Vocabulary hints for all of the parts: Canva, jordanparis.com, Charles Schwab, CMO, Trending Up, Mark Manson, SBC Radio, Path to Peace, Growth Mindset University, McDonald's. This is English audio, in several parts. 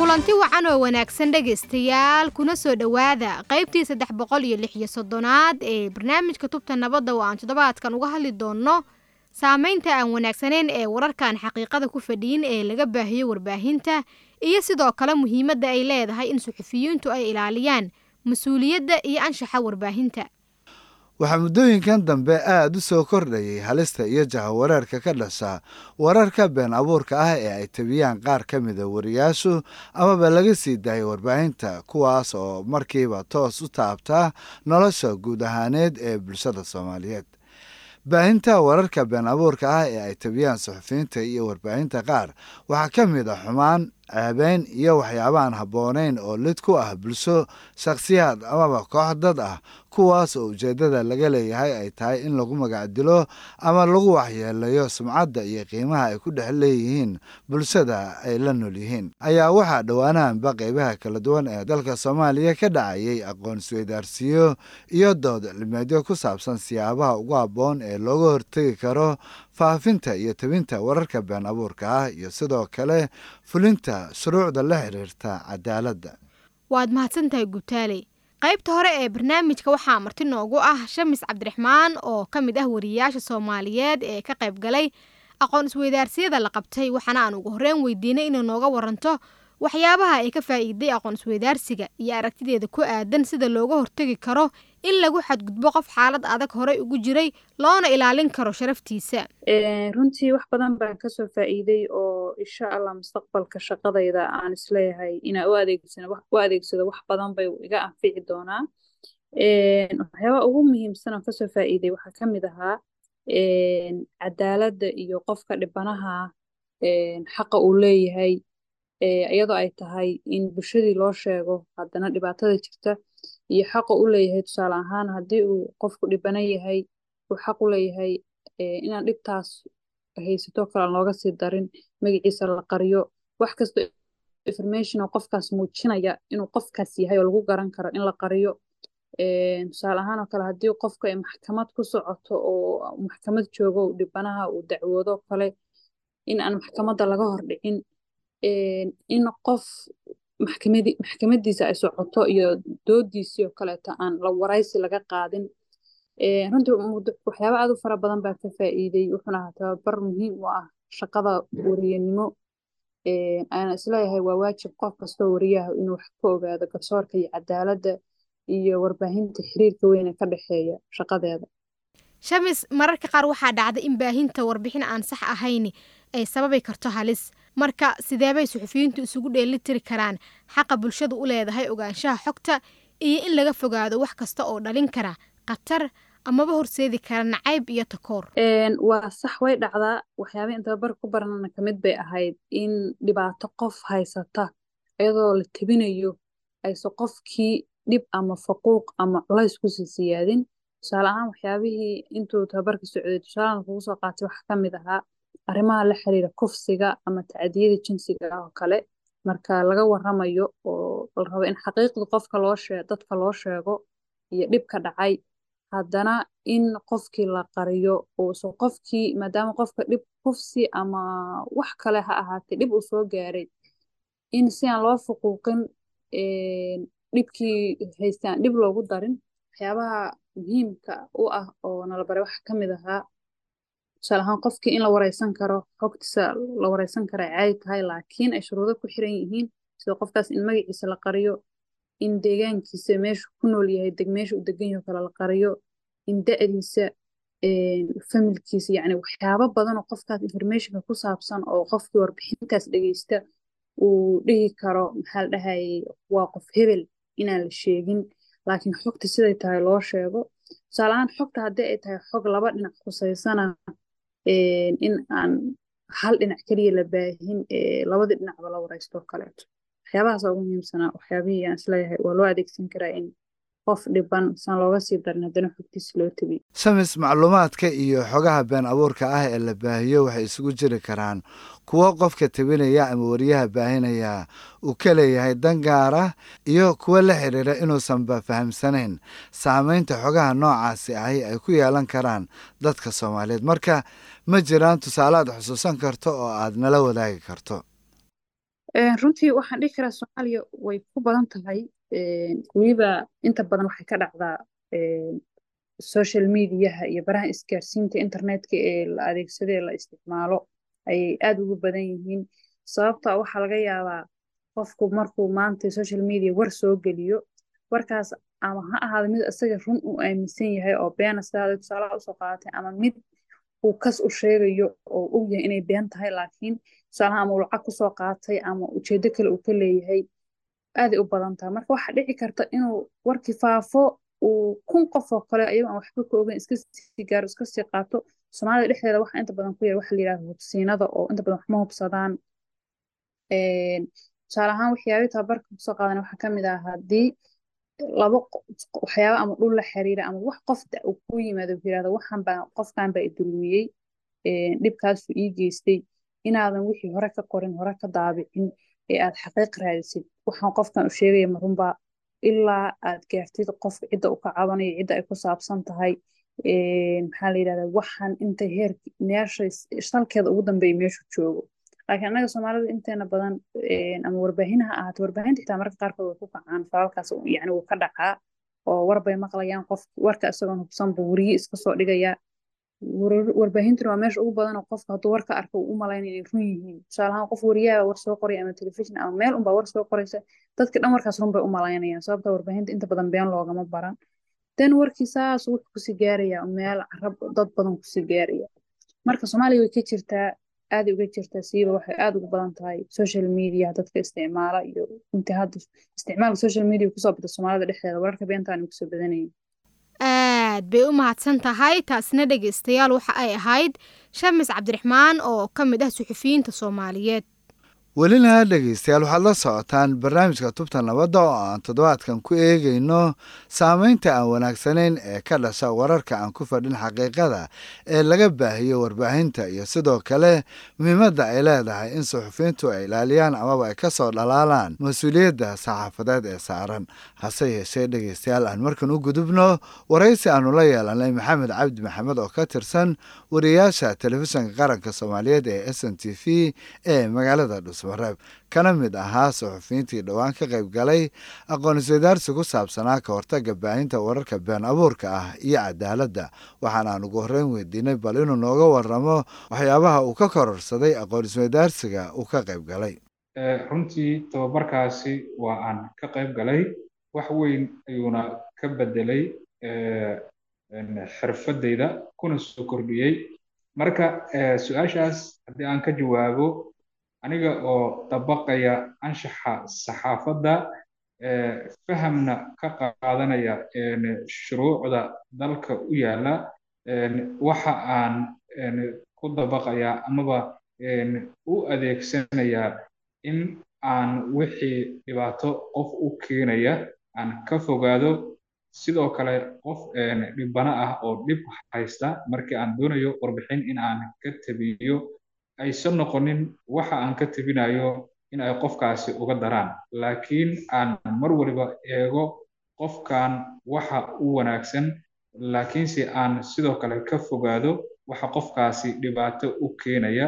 kulanti wacan oo wanaagsan dhageystayaal kuna soo dhawaada qaybtii 336aad ee barnaamijka tubta nabadda oo aan todobaadkan uga hadli doono saameynta aan wanaagsaneen ee wararkan xaqiiqada ku fadhiin ee laga baahiyo warbaahinta iyo sidoo kale muhiimadda ay leedahay in suxufiyiintu ay ilaaliyaan mas'uuliyadda iyo anshaxa warbaahinta. Waxa muddooyinkan dambe aad u soo kordhayay halista iyo jahawareerka ka dhasha wararka been abuurka ah ee ay tabiyaan qaar ka mid ah wariyaashu amaba laga sii daayay warbaahinta kuwaas oo markiiba toos u taabta nolosha guud ahaaneed ee bulshada Soomaaliyeed. baahinta wararka been abuurka ah ee ay tabiyaan suxufiyiinta iyo warbaahinta qaar waxa ka mid ah xumaan, caabeyn iyo waxyaabaan habbooneyn oo lid ku ah bulsho, shakhsiyaad ama koox dad ah kuwaas oo ujeedada laga leeyahay ay tahay in lagu magacdilo ama lagu waxyeelayo sumcadda iyo qiimaha ay ku dhex leeyihiin bulshada ay la nool yihiin. ayaa waxaa dhowaanaanba qaybaha kala duwan ee dalka Soomaaliya ka dhacayay aqoon-is-weydaarsiyo iyo dood cilmiyeedyo ku saabsan siyaabaha ugu habboon ee looga hortegi karo faafinta iyo tabinta wararka been abuurka ah iyo sidoo kale fulinta shuruucda la xiriirta cadaaladda. waad mahadsantahay gubtaaley. qaybta hore ee barnaamijka waxaa marti noogu ah Shamis Cabdiraxmaan oo ka mid ah wariyaasha Soomaaliyeed ee ka qayb galay aqoon isweydaarsiyada la qabtay, waxaana aan ugu horeen weydiinay inay nooga waranto waxyaabaha ay ka faa'iiday aqoon isweydaarsiga iyo aragtideeda ku aadan sida looga hortegi karo in lagu xadgudbo qof xaalad adag hore ugu jiray loona ilaalin karo sharaftiisa. Runtii wax badan baan ka soo faa'iiday oo insha Allah mustaqbalka shaqadayda aan isleeyahay inaan u adeegsado wax badan bay iga anfici doonaa. Waxyaaba ugu muhiimsan aan ka soo faa'iiday waxa ka mid ahaa cadaaladda iyo qofka dhibanaha xaqa uu leeyahay iyadoo ay tahay in bulshadii loo sheego haddana dhibaatada jirta iyo xaqo u leeyahay. tusaale ahaan haddii uu qofku dhibanan yahay uu xaq u leeyahay inaan dhibtaas haysato kale looga sii darin, magaciisa la qariyo, wax kasta information oo qofkaas muujinaya inuu qofkaas yahay oo lagu garan karo in la qariyo. tusaale ahaan oo kale haddii qofku ay maxkamad ku socoto oo maxkamad joogo dhibanaha uu dacwoodo kale in aan maxkamadda laga hordhicin, in qof maxkamadiisa ay socoto iyo doodiisii oo kaleeta aan la waraysi laga qaadin. runtii waxyaaba aad u fara badan baa ka faa'iiday, wuxuuna ahaa tababar muhiim u ah shaqada wariyanimo. aan isleeyahay waa waajib qof kastoo wariyaha inuu wax ka ogaado garsoorka iyo cadaaladda iyo warbaahinta xiriirka weyne ka dhexeeya shaqadeeda. Shamis, mararka qaar waxaa dhacda in baahinta warbixin aan sax ahayn ay sababi karto halis. marka sidee bay suxufiyiintu isugu dheeli tiri karaan xaqa bulshadu u leedahay ogaanshaha xogta iyo in laga fogaado wax kasta oo dhalin kara qatar ama ba horseedi kara nacayb iyo takoor? waa sax way dhacdaa. waxyaabaa inta bar ku baranana kamid bay ahayd in dhibaato qof haysata iyadoo la tabinayo ayso qofkii dhib ama faquuq ama culays ku sii siyaadin. tusaale ahaan waxyaabihii intuu tabarka socday tusaalahan kugu soo qaatay wax ka mid ahaa arrimaha la xiriira kufsiga ama tacadiyada jinsiga oo kale. marka laga warramayo oo la rabo in xaqiiqda qofka loo sheego, dadka loo sheego iyo dhibka dhacay, haddana in qofkii la qariyo oo soo qofkii maadaama qofka dhib kufsi ama wax kale ha ahaatee dhib uu soo gaaray in si aan loo fuquuqin dhibkii haystaan dhib loogu darin. waxyaabaha muhiimka u ah oo nala baray wax ka mid ahaa tusaale ahaan qofkii in la waraysan karo xogtiisa la waraysan kara caadi tahay, laakiin ay shuruudo ku xiran yihiin sida qofkaas in magaciisa la qariyo, in deegaankiisa meesha ku nool yahay meesha uu degan yahay kala la qariyo, in da'diisa familkiisa, yacni waxyaabo badan oo qofkaas informationka ku saabsan oo qofkii warbixintaas dhegeysta uu dhihi karo maxaa la dhahayay waa qof hebel inaan la sheegin, laakiin xogta siday tahay loo sheego. tusaale ahaan xogta haddii ay tahay xog laba dhinac kusaysana in aan hal dhinac kaliya la baahin labada dhinacba la waraysto kaleeto. waxyaabahaas ugu muhiimsanaa waxyaabihii aan isleeyahay waa loo adeegsan karaa in qof dhiban san looga sii darin haddana xogtiisa loo tabiyo. Shamis, macluumaadka iyo xogaha been abuurka ah ee la baahiyo waxay isugu jiri karaan kuwo qofka tabinaya ama wariyaha baahinaya uu ka leeyahay dan gaar ah iyo kuwo la xiriira inuusanba fahamsanayn saameynta xogaha noocaasi ahi ay ku yeelan karaan dadka Soomaaliyeed. marka ma jiraan tusaale aad xusuusan karto oo aad nala wadaagi karto? runtii waxaan dhihi karaa Soomaaliya way ku badan tahay weliba inta badan waxay ka dhacdaa social media iyo baraha isgaarsiinta internetka ee la adeegsado ee la isticmaalo ay aad ugu badan yihiin sababta waxaa laga yaabaa qofku markuu maanta social media war soo geliyo warkaas ama ha ahaado mid asaga run uu aaminsan yahay oo been asaga tusaalaha u soo qaatay ama mid uu kas u sheegayo oo og yahay inay been tahay laakiin tusaalaha ama uu lacag ku soo qaatay ama ujeedo kale uu ka leeyahay aad u badan tahay marka waxa dhici karta inuu warkii faafo kun qof oo kale ayagoo aan waxba ka ogeyn iska sii gaaro iska sii qaato Soomaalida dhexdeeda waxa inta badan ku yahay waxa la yiraahdo hubsiinada oo inta badan waxma hubsadaan tusaale ahaan waxyaabo tababarka ku soo qaadan waxa ka mid ah haddii laba waxyaabo ama dhul la xiriira ama wax qof uu ku yimaado fiirada waxaan baa qofkan baa idulmiyay dhibkaas uu ii geystay inaadan wixii hore ka qorin hore ka daabicin ee aad xaqiiq raadisid waxaan qofkan u sheegay marunba إلا أتجرتي القف إذا أقعدني إذا أكسب صنتهاي حالي لا وحن أنت هير نعرف إشتغل كذا قدام بيمشوا تشوفوا لكن أنا كسمارة أنت أنا بدن أنا وربهينها أتوربهين تحت أمرك تعرف وقوفا عن فالكاس يعني وكذا وربي مقليان قف ورك أسرهم بصم بوري إسقاط لجيا وربهين تروى مش أو بدن وقف هتورك أركو أملاين يلفوني شالها قف وريا ورسوا قرية من تلفزيون أو مال ورسوا قرية dadka dhamarkaas runba u malaynayaa sababta warbaahinta inta badan been loogama baran tan warkiisaas wuxuu ku sii gaarayaa meel carab dad badan ku sii gaaraya marka Soomaaliya way ka jirtaa aad uga jirtaa siiba waxay aad ugu badan tahay social media dadka isticmaala iyo inta hadda isticmaalka social media ku soo baxda Soomaalida dhexdeeda wararka beenta aan ku soo badanayeen aad bay u mahadsan tahay taasna dhageystayaal waxa ay ahayd Shamis Cabdiraxmaan oo ka mid ah suxufiyiinta Soomaaliyeed ولنا دغيستيال waxa la socotaan barnaamijka tubta nabada oo aan toddobaadkan ku eegayno saameynta aan wanaagsaneyn ee ka dhasha wararka aan ku fadhin xaqiiqada ee laga baahiyo warbaahinta iyo sidoo kale muhiimadda ay leedahay in suxufiyiintu ay ilaaliyaan ama ay ka soo dhalaalaan mas'uuliyadda saxaafadeed ee saaran hase yeeshee dhageystayaal aan markan u gudubno waraysi aanu la yeelanay Maxamed Cabdi Maxamed oo ka tirsan wariyaasha telefishinka qaranka Soomaaliyeed ee SNTV ee magaalada warab kana mid ahaa suxufiyiintii dhawaan ka qayb galay aqoonsidaarsi ku saabsanaa ka hortagga baahinta wararka been abuurka ah iyo cadaaladda waxaana aan ugu horreyn weydiinay bal inuu nooga warramo waxyaabaha uu ka kororsaday aqoonsidaarsiga uu ka qayb galay runtii tababarkaasi waa aan ka qayb galay wax weyn ayuuna ka bedelay xirfadayda kuna soo kordhiyay marka su'aashaas haddii aan ka jawaabo aniga oo tabaqaya anshaxa saxaafadda fahamna ka qaadanaya shuruucda dalka u yaala waxa aan ku dabaqaya amaba u adeegsanaya in aan wixii dhibaato qof u keenaya aan ka fogaado sidoo kale qof dhibana ah oo dhib haysta markii aan doonayo warbixin in aan ka tabiyo ay soo noqonin waxa aan ka tibinayo in ay qofkaasi uga daraan laakiin aan mar waliba eego qofkan waxa uu wanaagsan laakiin si aan sidoo kale ka fogaado waxa qofkaasi dhibaato u keenaya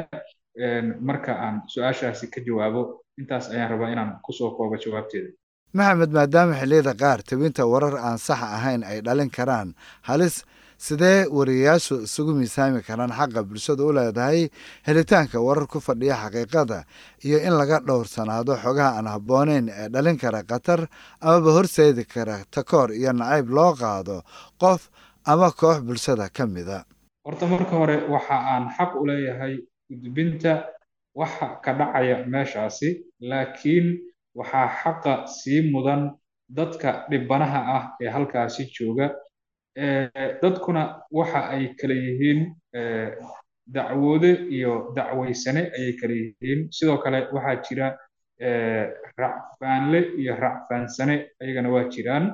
marka aan su'aashaasi ka jawaabo intaas ayaan rabaa inaan ku soo koobo jawaabteeda Maxamed maadaama xilliyada qaar tibinta warar aan sax ahayn ay dhalin karaan halis sidee wariyaashu isugu miisaami karaan xaqa bulshada u leedahay helitaanka warar ku fadhiya xaqiiqada iyo in laga dhowrsanaado xogaha aan habbooneyn ee dhalin kara khatar ama horseedi kara takoor iyo nacayb loo qaado qof ama koox bulshada ka mid ah horta marka hore waxa aan xaq u leeyahay gudbinta waxa ka dhacaya meeshaasi laakiin waxa xaqa sii mudan dadka dhibanaha ah ee halkaasi jooga dadkuna waxa ay kala yihiin dacwoodo iyo dacweysane ay kala yihiin sidoo kale waxa jira racfaanle iyo racfaansane ayagana waa jiraan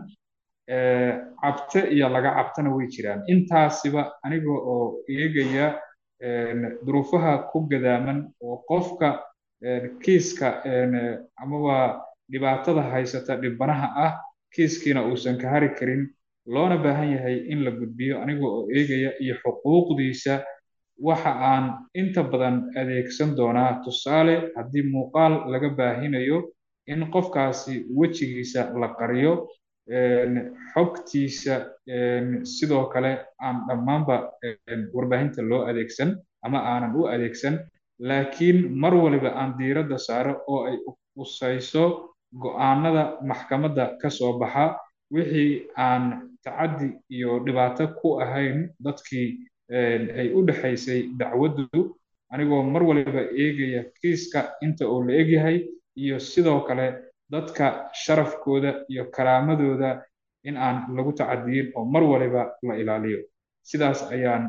cabte iyo laga cabtana way jiraan intaasiba aniga oo eegaya duruufaha ku gadaaman oo qofka kiiska amaba dhibaatada haysata dhibanaha ah kiiskiina uusan ka hari karin loona baahan yahay in la gudbiyo aniga oo eegaya iyo xuquuqdiisa waxa aan inta badan adeegsan doonaa tusaale haddii muuqaal laga baahinayo in qofkaasi wajigiisa la qariyo xogtiisa sidoo kale aan dhamaanba warbaahinta loo adeegsan ama aanan u adeegsan laakiin mar waliba aan diiradda saaro oo ay usayso go'aanada maxkamadda ka soo baxa wixii aan tacaddi iyo dhibaato ku ahayn dadkii ay u dhaxaysay dacwaddu anigoo mar waliba eegaya kiiska inta uu la eeg yahay iyo sidoo kale dadka sharafkooda iyo karaamadooda in aan lagu tacadiin oo mar waliba la ilaaliyo sidaas ayaan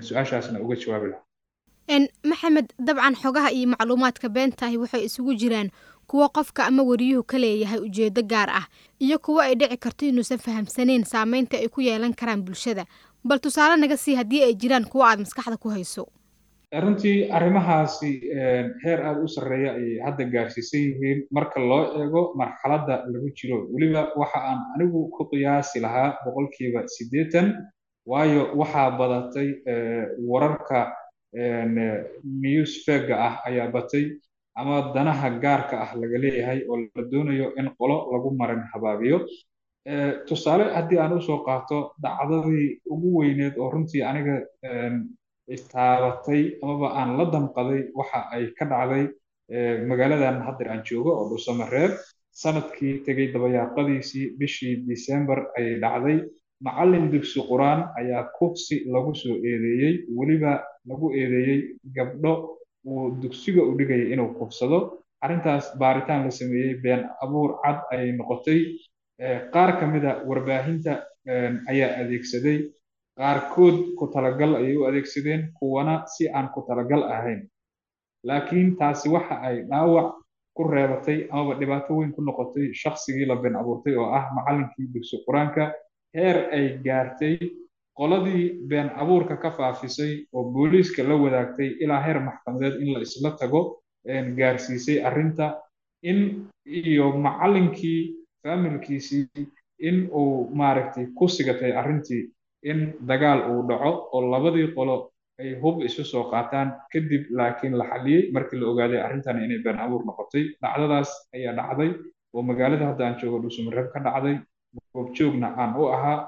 su'aashaasna uga jawaabi lahaa maxamed dabcan xogaha iyo macluumaadka beentahi waxay isugu jiraan kuwa qofka ama wariyuhu ka leeyahay ujeedo gaar ah iyo kuwa ay dhici karto inuusan fahamsaneen saameynta ay ku yeelan karaan bulshada bal tusaale naga si hadii ay jiraan kuwa aad maskaxda ku hayso arintii arimahaasi heer aad u sareeya ay hadda gaarsiisay marka loo eego marxaladda lagu jiro waliba waxa aan anigu ku qiyaasi lahaa 80% waayo waxa badatay wararka news fake ah ayaa batay ama danaha gaarka ah laga leeyahay oo la doonayo in qolo lagu marin habaabiyo tusaale haddii aan u soo qaato dhacdadii ugu weyneed oo runtii aniga istaabatay ama aan la damqaday waxa ay ka dhacday magaaladan hadda aan joogo oo Dhuusamareeb sanadkii tagay dabayaaqadiisii bishii December ay dhacday macallin dugsi Quraan ayaa kufsi lagu soo eedeeyay waliba lagu eedeeyay gabdho oo dugsiga u dhigay inuu kufsado arintaas baaritaan la sameeyay been abuur cad ay noqotay qaar kamida warbaahinta ayaa adeegsaday qaar kood ku talagal ay u adeegsadeen kuwana si aan ku talagal ahayn laakiin taasi waxa ay dhaawac ku reebatay ama dhibaato weyn ku noqotay shakhsigii la been abuurtay oo ah macallinkii dugsi Quraanka heer ay gaartay qoladii been abuurka ka faafisay oo booliiska la wadaagtay ilaa heer maxkamadeed in la isla tago gaarsiisay arinta in iyo macallinkii familkiisii in uu maaragtay ku sigatay arintii in dagaal uu dhaco oo labadii qolo ay hub isu soo qaataan kadib laakiin la xaliyay markii la ogaaday arintan inay been abuur noqotay dhacdadaas ayaa dhacday oo magaalada hadda aan joogo Dhuusamareeb ka dhacday goob joogna aan u ahaa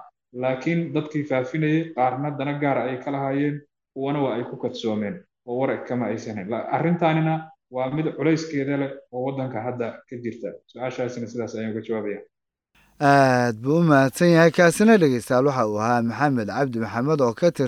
laakiin dadkii faafinayay qaarna dana gaar ay kala hayeen kuwana waa ay ku kadsoomeen oo war kama aysan arintanina waa mid culeyskeeda leh oo wadanka hadda ka jirta su'aashaasina sidaas ayaan uga jawaabayaa aad buu maadsan yahay kaasina dhageystayaal waxa uu ahaa maxamed cabdi maxamed oo ka